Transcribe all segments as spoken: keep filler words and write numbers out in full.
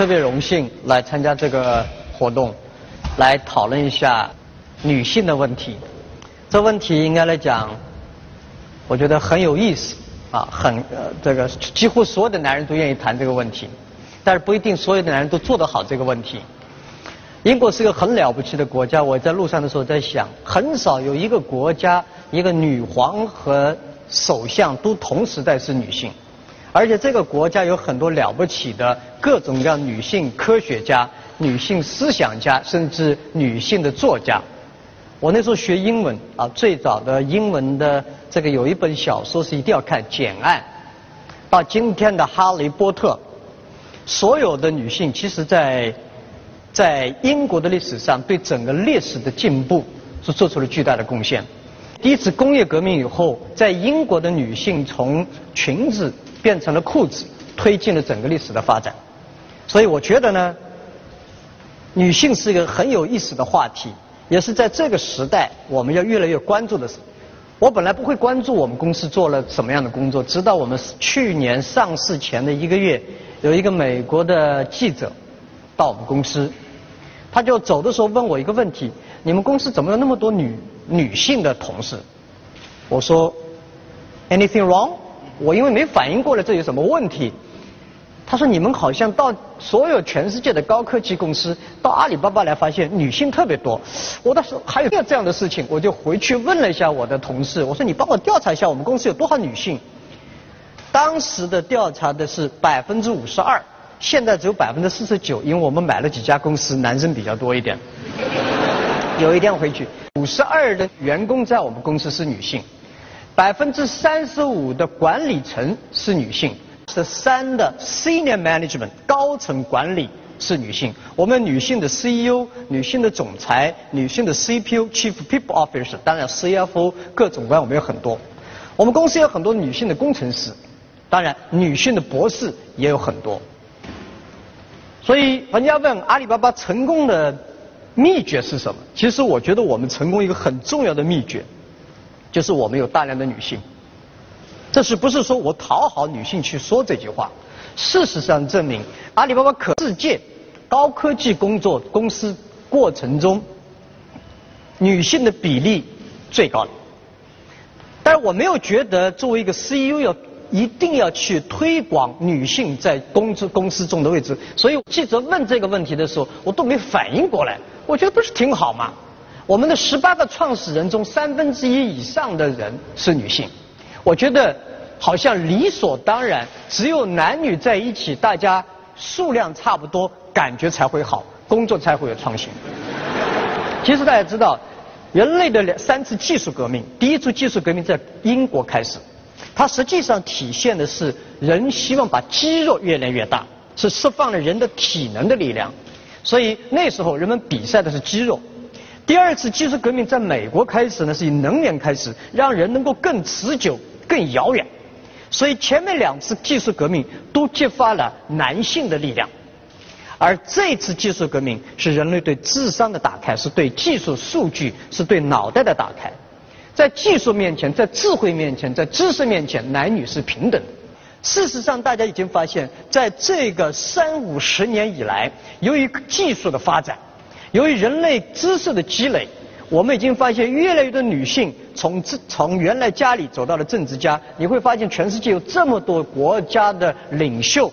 特别荣幸来参加这个活动，来讨论一下女性的问题。这问题应该来讲，我觉得很有意思啊，很、呃、这个几乎所有的男人都愿意谈这个问题，但是不一定所有的男人都做得好这个问题。英国是一个很了不起的国家，我在路上的时候在想，很少有一个国家一个女皇和首相都同时代是女性。而且这个国家有很多了不起的各种各样女性科学家、女性思想家，甚至女性的作家。我那时候学英文啊，最早的英文的这个有一本小说是一定要看《简爱》，到今天的《哈利波特》，所有的女性其实在在英国的历史上对整个历史的进步是做出了巨大的贡献。第一次工业革命以后，在英国的女性从裙子变成了裤子，推进了整个历史的发展。所以我觉得呢，女性是一个很有意思的话题，也是在这个时代我们要越来越关注的事。我本来不会关注我们公司做了什么样的工作，直到我们去年上市前的一个月，有一个美国的记者到我们公司，他就走的时候问我一个问题：你们公司怎么有那么多女女性的同事？我说 anything wrong？我因为没反应过来这有什么问题。他说你们好像到所有全世界的高科技公司，到阿里巴巴来发现女性特别多。我当时还有这样的事情，我就回去问了一下我的同事，我说你帮我调查一下我们公司有多少女性。当时的调查的是百分之五十二，现在只有百分之四十九，因为我们买了几家公司，男生比较多一点。有一天回去，五十二的员工在我们公司是女性。百分之三十五的管理层是女性，是三的 senior management 高层管理是女性。我们女性的 C E O、女性的总裁、女性的 C P O Chief People Officer， 当然 C F O 各种官我们有很多。我们公司有很多女性的工程师，当然女性的博士也有很多。所以人家问阿里巴巴成功的秘诀是什么？其实我觉得我们成功一个很重要的秘诀，就是我们有大量的女性。这是不是说我讨好女性去说这句话？事实上证明，阿里巴巴可世界高科技工作公司过程中，女性的比例最高的。但是我没有觉得作为一个 C E O 要一定要去推广女性在公司公司中的位置。所以记者问这个问题的时候，我都没反应过来。我觉得不是挺好吗？我们的十八个创始人中，三分之一以上的人是女性。我觉得好像理所当然，只有男女在一起，大家数量差不多，感觉才会好，工作才会有创新。其实大家知道，人类的三次技术革命，第一次技术革命在英国开始，它实际上体现的是人希望把肌肉越练越大，是释放了人的体能的力量。所以那时候人们比赛的是肌肉。第二次技术革命在美国开始呢，是以能源开始，让人能够更持久、更遥远。所以前面两次技术革命都激发了男性的力量，而这次技术革命是人类对智商的打开，是对技术数据、是对脑袋的打开。在技术面前、在智慧面前、在知识面前，男女是平等的。事实上，大家已经发现，在这个三五十年以来，由于技术的发展，由于人类知识的积累，我们已经发现越来越多女性从从原来家里走到了政治家。你会发现全世界有这么多国家的领袖、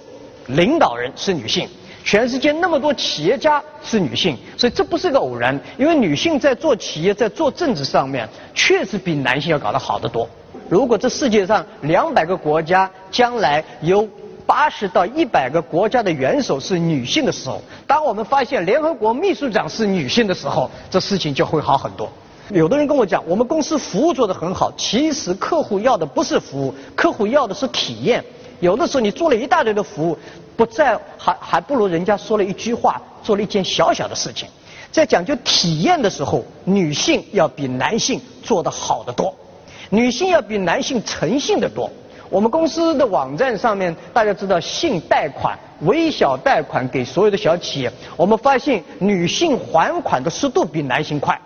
领导人是女性，全世界那么多企业家是女性，所以这不是个偶然。因为女性在做企业、在做政治上面，确实比男性要搞得好得多。如果这世界上两百个国家将来有八十到一百个国家的元首是女性的时候，当我们发现联合国秘书长是女性的时候，这事情就会好很多。有的人跟我讲，我们公司服务做得很好，其实客户要的不是服务，客户要的是体验。有的时候你做了一大堆的服务，不在还还不如人家说了一句话，做了一件小小的事情。在讲究体验的时候，女性要比男性做得好得多，女性要比男性诚信得多。我们公司的网站上面，大家知道性贷款、微小贷款给所有的小企业，我们发现女性还款的速度比男性快，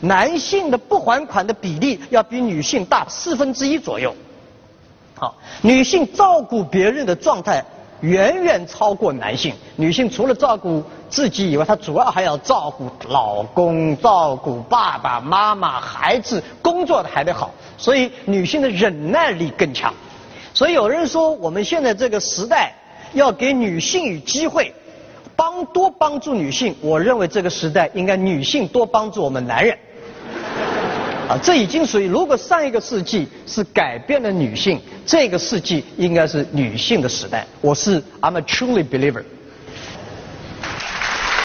男性的不还款的比例要比女性大四分之一左右。好，女性照顾别人的状态远远超过男性。女性除了照顾自己以外，她主要还要照顾老公、照顾爸爸妈妈、孩子，工作还得好，所以女性的忍耐力更强。所以有人说，我们现在这个时代要给女性以机会，帮多帮助女性。我认为这个时代应该女性多帮助我们男人。啊，这已经属于，如果上一个世纪是改变了女性，这个世纪应该是女性的时代。我是 I'm a truly believer。